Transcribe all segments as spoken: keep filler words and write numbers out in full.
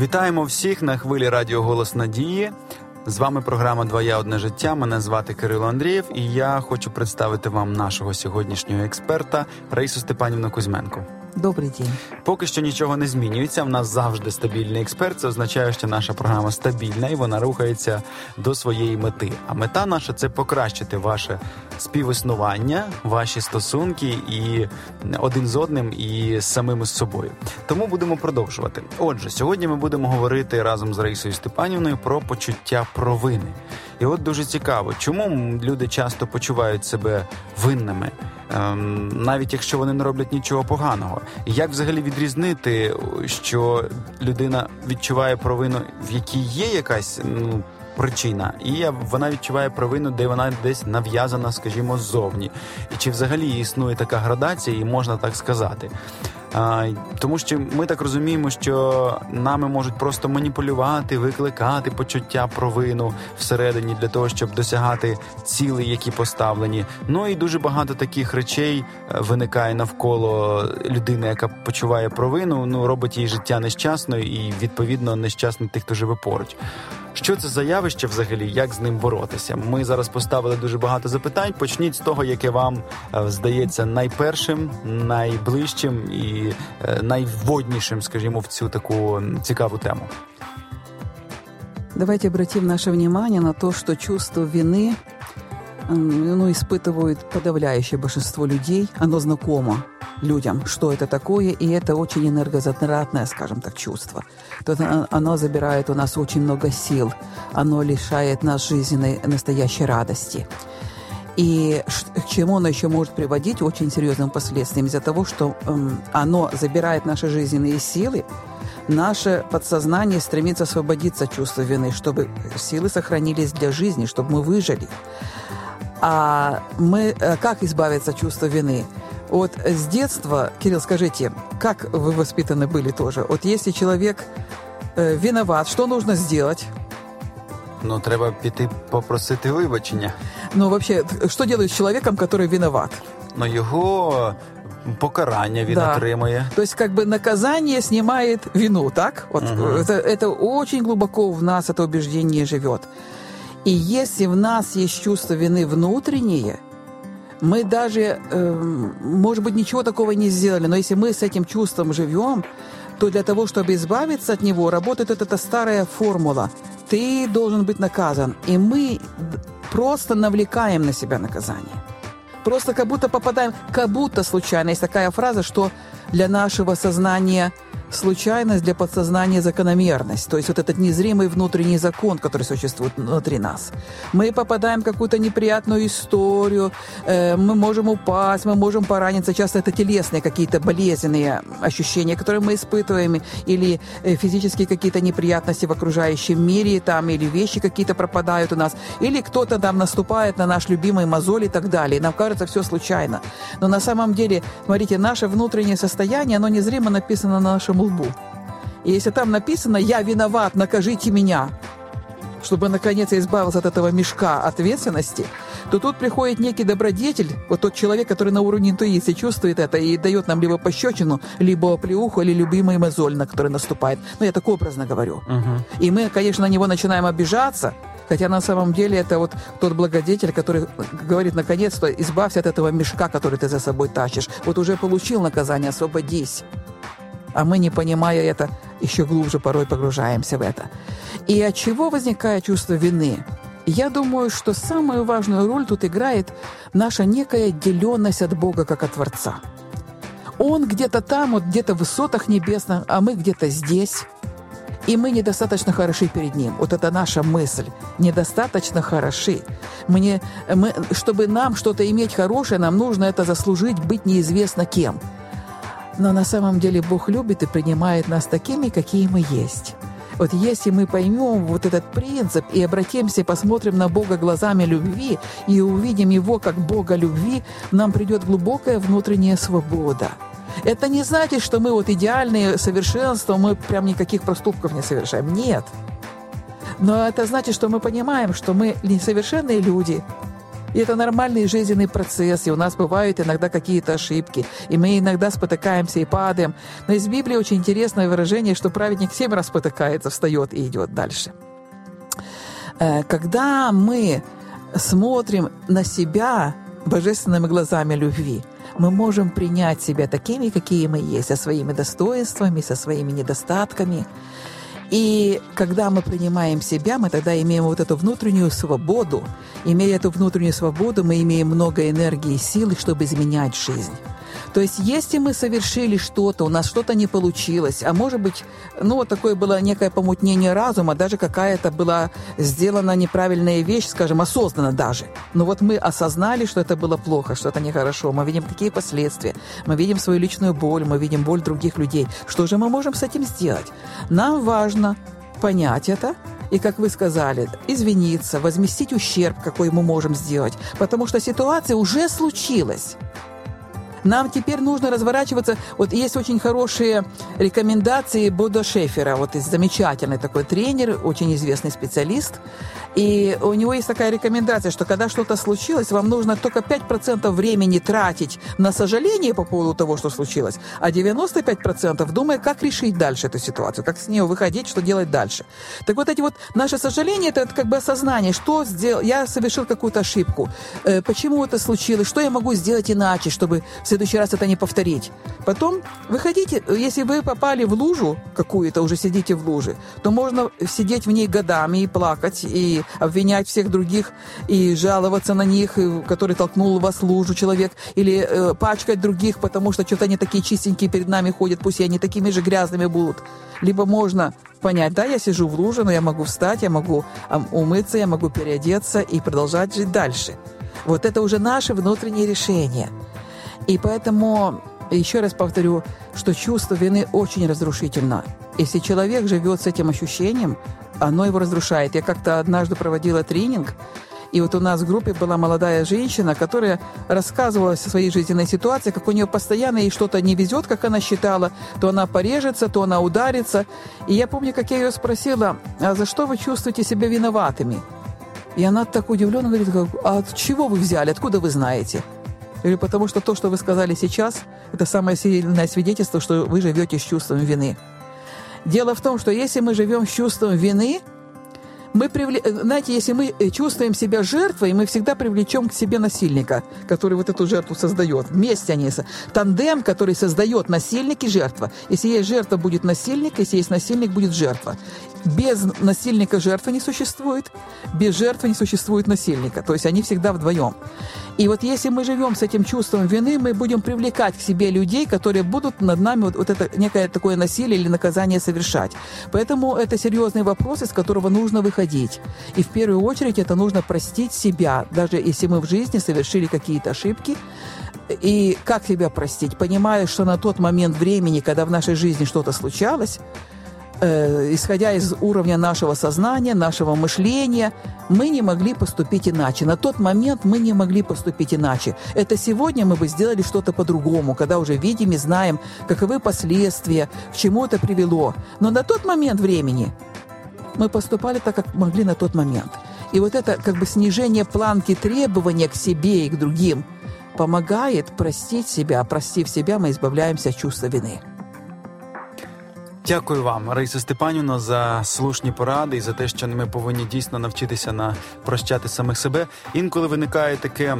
Вітаємо всіх на хвилі радіо «Голос Надії». З вами програма «Двоє одне життя». Мене звати Кирило Андрієв, і я хочу представити вам нашого сьогоднішнього експерта Райсу Степанівну Кузьменко. Добрий день. Поки що нічого не змінюється, в нас завжди стабільний експерт. Це означає, що наша програма стабільна і вона рухається до своєї мети. А мета наша – це покращити ваше співіснування, ваші стосунки і один з одним, і самим з собою. Тому будемо продовжувати. Отже, сьогодні ми будемо говорити разом з Раїсою Степанівною про почуття провини. І от дуже цікаво, чому люди часто почувають себе винними, навіть якщо вони не роблять нічого поганого. І як взагалі відрізнити, що людина відчуває провину, в якій є якась ну, причина, і вона відчуває провину, де вона десь нав'язана, скажімо, ззовні. І чи взагалі існує така градація, і можна так сказати? А, тому що ми так розуміємо, що нами можуть просто маніпулювати, викликати почуття провину всередині для того, щоб досягати цілей, які поставлені. Ну і дуже багато таких речей виникає навколо людини, яка почуває провину, ну робить її життя нещасною і, відповідно, нещасним тих, хто живе поруч. Що це за явище взагалі, як з ним боротися? Ми зараз поставили дуже багато запитань. Почніть з того, яке вам здається найпершим, найближчим і найвводнішим, скажімо, в цю таку цікаву тему. Давайте обратим наше внимание на то, что чувство вины, ну, испытывают подавляющее большинство людей. Оно знакомо людям, что это такое, и это очень энергозатратное, скажем так, чувство. То оно забирает у нас очень много сил, оно лишает нас жизненной настоящей радости. И к чему оно еще может приводить очень серьезным последствиям из-за того, что оно забирает наши жизненные силы, наше подсознание стремится освободиться от чувства вины, чтобы силы сохранились для жизни, чтобы мы выжили. А мы как избавиться от чувства вины? Вот с детства, Кирилл, скажите, как вы воспитаны были тоже? Вот если человек э, виноват, что нужно сделать? Ну, треба піти попросити вибачення. Ну, вообще, что делают с человеком, который виноват? Ну, його покарання він да. отримує. То есть, как бы наказание снимает вину, так? Вот, угу. это, это очень глубоко в нас это убеждение живет. И если в нас есть чувство вины внутреннее, мы даже, может быть, ничего такого не сделали, но если мы с этим чувством живем, то для того, чтобы избавиться от него, работает вот эта старая формула. Ты должен быть наказан. И мы просто навлекаем на себя наказание. Просто как будто попадаем, как будто случайно. Есть такая фраза, что для нашего сознания случайность, для подсознания закономерность. То есть вот этот незримый внутренний закон, который существует внутри нас. Мы попадаем в какую-то неприятную историю, э, мы можем упасть, мы можем пораниться. Часто это телесные какие-то болезненные ощущения, которые мы испытываем, или э, физические какие-то неприятности в окружающем мире, там, или вещи какие-то пропадают у нас, или кто-то там наступает на наш любимый мозоль и так далее. И нам кажется, все случайно. Но на самом деле, смотрите, наше внутреннее состояние, оно незримо написано на нашем лбу. И если там написано «Я виноват, накажите меня», чтобы наконец я избавился от этого мешка ответственности, то тут приходит некий добродетель, вот тот человек, который на уровне интуиции чувствует это и дает нам либо пощечину, либо оплеуху, или любимый мозоль, на который наступает. Ну, я так образно говорю. Угу. И мы, конечно, на него начинаем обижаться, хотя на самом деле это вот тот благодетель, который говорит, наконец-то избавься от этого мешка, который ты за собой тащишь. Вот уже получил наказание, освободись. А мы, не понимая это, еще глубже порой погружаемся в это. И от чего возникает чувство вины? Я думаю, что самую важную роль тут играет наша некая отделенность от Бога, как от Творца. Он где-то там, вот где-то в высотах небесных, а мы где-то здесь. И мы недостаточно хороши перед Ним. Вот это наша мысль. Недостаточно хороши. Мне, мы, чтобы нам что-то иметь хорошее, нам нужно это заслужить, быть неизвестно кем. Но на самом деле Бог любит и принимает нас такими, какие мы есть. Вот если мы поймем вот этот принцип и обратимся, посмотрим на Бога глазами любви и увидим Его как Бога любви, нам придет глубокая внутренняя свобода. Это не значит, что мы вот идеальные, совершенство, мы прям никаких проступков не совершаем. Нет. Но это значит, что мы понимаем, что мы несовершенные люди, И это нормальный жизненный процесс, и у нас бывают иногда какие-то ошибки, и мы иногда спотыкаемся и падаем. Но из Библии очень интересное выражение, что праведник семь раз спотыкается, встает и идет дальше. Когда мы смотрим на себя божественными глазами любви, мы можем принять себя такими, какие мы есть, со своими достоинствами, со своими недостатками. И когда мы принимаем себя, мы тогда имеем вот эту внутреннюю свободу. Имея эту внутреннюю свободу, мы имеем много энергии и силы, чтобы изменять жизнь. То есть, если мы совершили что-то, у нас что-то не получилось, а может быть, ну, вот такое было некое помутнение разума, даже какая-то была сделана неправильная вещь, скажем, осознанно даже. Но вот мы осознали, что это было плохо, что это нехорошо. Мы видим такие последствия, мы видим свою личную боль, мы видим боль других людей. Что же мы можем с этим сделать? Нам важно понять это. И, как вы сказали, извиниться, возместить ущерб, какой мы можем сделать. Потому что ситуация уже случилась. Нам теперь нужно разворачиваться. Вот есть очень хорошие рекомендации Бодо Шефера. Вот замечательный такой тренер, очень известный специалист. И у него есть такая рекомендация, что когда что-то случилось, вам нужно только пять процентов времени тратить на сожаление по поводу того, что случилось, а девяносто пять процентов думая, как решить дальше эту ситуацию, как с нее выходить, что делать дальше. Так вот эти вот наши сожаления, это как бы осознание, что сделал, я совершил какую-то ошибку, почему это случилось, что я могу сделать иначе, чтобы в следующий раз это не повторить. Потом выходите, если вы попали в лужу какую-то, уже сидите в луже, то можно сидеть в ней годами и плакать, и обвинять всех других и жаловаться на них, который толкнул вас в лужу человек, или э, пачкать других, потому что что-то они такие чистенькие перед нами ходят, пусть и они такими же грязными будут. Либо можно понять, да, я сижу в луже, но я могу встать, я могу умыться, я могу переодеться и продолжать жить дальше. Вот это уже наши внутренние решения. И поэтому, еще раз повторю, что чувство вины очень разрушительно. Если человек живет с этим ощущением, оно его разрушает. Я как-то однажды проводила тренинг, и вот у нас в группе была молодая женщина, которая рассказывала о своей жизненной ситуации, как у нее постоянно ей что-то не везет, как она считала, то она порежется, то она ударится. И я помню, как я ее спросила, а за что вы чувствуете себя виноватыми? И она так удивленно говорит, а от чего вы взяли, откуда вы знаете? Я говорю, потому что то, что вы сказали сейчас, это самое сильное свидетельство, что вы живете с чувством вины. Дело в том, что если мы живем с чувством вины, мы привле... знаете, если мы чувствуем себя жертвой, мы всегда привлечем к себе насильника, который вот эту жертву создает. Вместе они... Тандем, который создает насильник и жертва. Если есть жертва, будет насильник, если есть насильник, будет жертва. Без насильника жертвы не существует, без жертвы не существует насильника. То есть они всегда вдвоем. И вот если мы живем с этим чувством вины, мы будем привлекать к себе людей, которые будут над нами вот, вот это некое такое насилие или наказание совершать. Поэтому это серьезный вопрос, из которого нужно выходить. И в первую очередь это нужно простить себя, даже если мы в жизни совершили какие-то ошибки. И как себя простить? Понимая, что на тот момент времени, когда в нашей жизни что-то случалось, Э, исходя из уровня нашего сознания, нашего мышления, мы не могли поступить иначе. На тот момент мы не могли поступить иначе. Это сегодня мы бы сделали что-то по-другому, когда уже видим и знаем, каковы последствия, к чему это привело. Но на тот момент времени мы поступали так, как могли на тот момент. И вот это как бы снижение планки требования к себе и к другим помогает простить себя. Простив себя, мы избавляемся от чувства вины. Дякую вам, Райса Степанівна, за слушні поради і за те, що ми повинні дійсно навчитися на прощати самих себе. Інколи виникає таке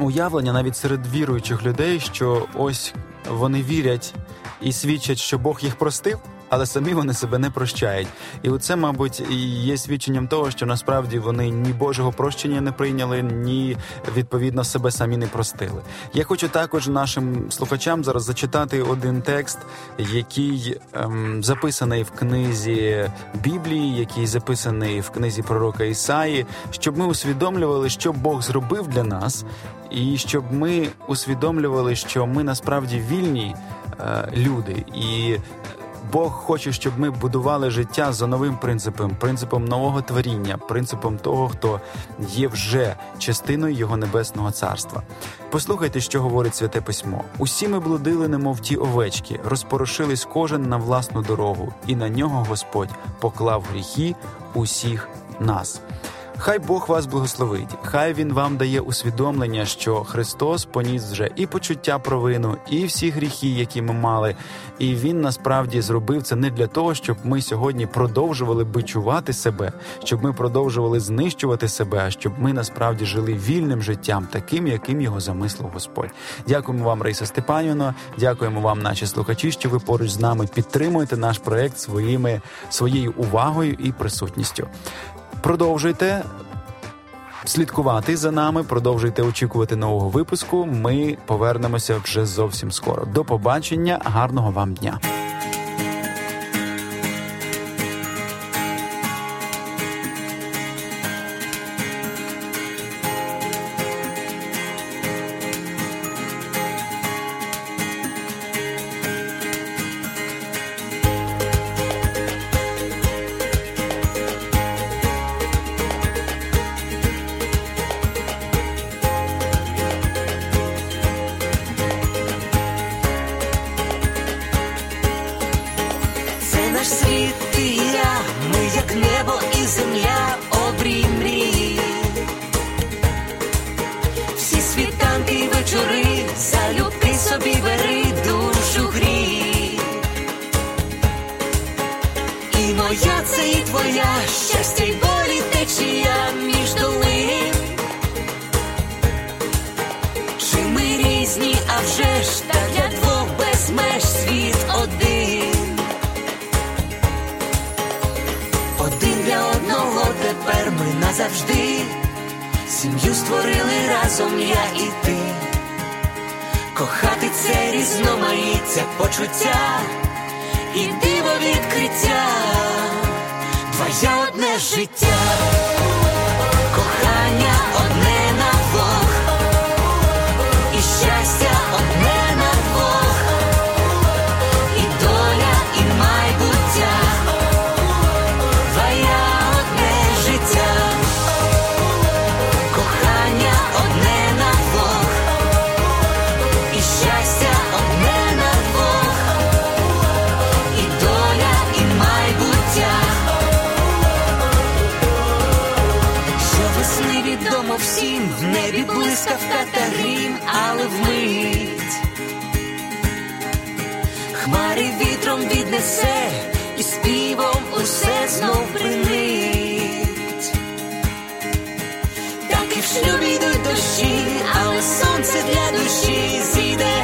уявлення навіть серед віруючих людей, що ось вони вірять і свідчать, що Бог їх простив, але самі вони себе не прощають. І оце, мабуть, і є свідченням того, що насправді вони ні Божого прощення не прийняли, ні, відповідно, себе самі не простили. Я хочу також нашим слухачам зараз зачитати один текст, який ем, записаний в книзі Біблії, який записаний в книзі пророка Ісаї, щоб ми усвідомлювали, що Бог зробив для нас, і щоб ми усвідомлювали, що ми насправді вільні е, люди, і Бог хоче, щоб ми будували життя за новим принципом, принципом нового творіння, принципом того, хто є вже частиною Його Небесного Царства. Послухайте, що говорить Святе Письмо. «Усі ми блудили, немов ті овечки, розпорошились кожен на власну дорогу, і на нього Господь поклав гріхи усіх нас». Хай Бог вас благословить, хай Він вам дає усвідомлення, що Христос поніс вже і почуття провину, і всі гріхи, які ми мали. І Він насправді зробив це не для того, щоб ми сьогодні продовжували бичувати себе, щоб ми продовжували знищувати себе, а щоб ми насправді жили вільним життям, таким, яким його замислив Господь. Дякуємо вам, Райса Степанівна, дякуємо вам, наші слухачі, що ви поруч з нами підтримуєте наш проект своїми, своєю увагою і присутністю. Продовжуйте слідкувати за нами, продовжуйте очікувати нового випуску. Ми повернемося вже зовсім скоро. До побачення, гарного вам дня. Завжди сім'ю створили разом я і ти. Кохати це різноманіття почуття і диво відкриття. Двоє одне життя. Кохання одне на двох. І щастя одне на двох. І доля, і майбуття. Двоє одне життя. Всім в небі блискавка та грім, але вмить хмари вітром віднесе, і співом усе знов принить. Так і в шлюбі йдуть дощі, але сонце для душі зійде.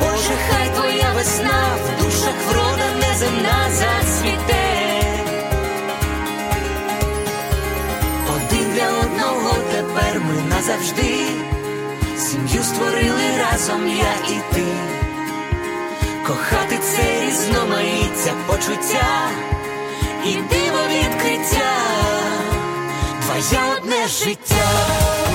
Боже, хай твоя весна в душах врода неземна зацвіте. Тепер ми назавжди сім'ю створили разом я і ти. Кохати це різноманіття почуття і диво відкриття. Двоє одне життя.